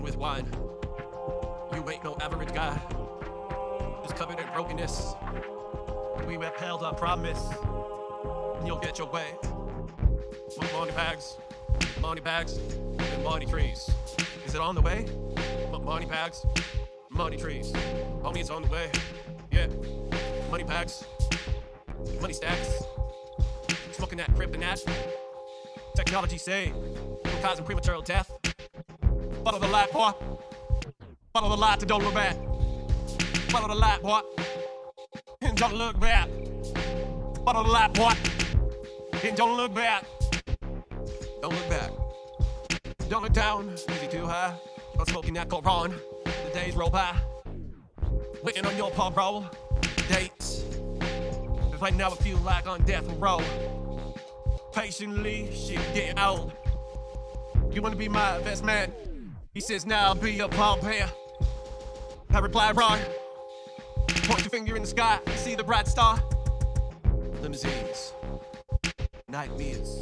down with wine. You ain't no average guy. This covenant brokenness, we upheld our promise. You'll get your way. With money bags, and money trees. Is it on the way? Money bags, money trees. Homie, it's on the way. Yeah. Money bags, money stacks. Smoking that, crippin' that. Technology saved. We're causing premature death. Follow the light, boy. Follow the light to don't look back. Follow the light, boy. And don't look back. Follow the light, boy. And don't look back. Don't look back. Don't look down. Is he too high? I'm smoking that Quran. The days roll by. Waiting on your parole. Dates. Cause right now I feel like on death row. Patiently, shit getting old. You wanna be my best man? He says, now I'll be your palm player. I reply, wrong. Point your finger in the sky, you see the bright star. Limousines. Nightmares.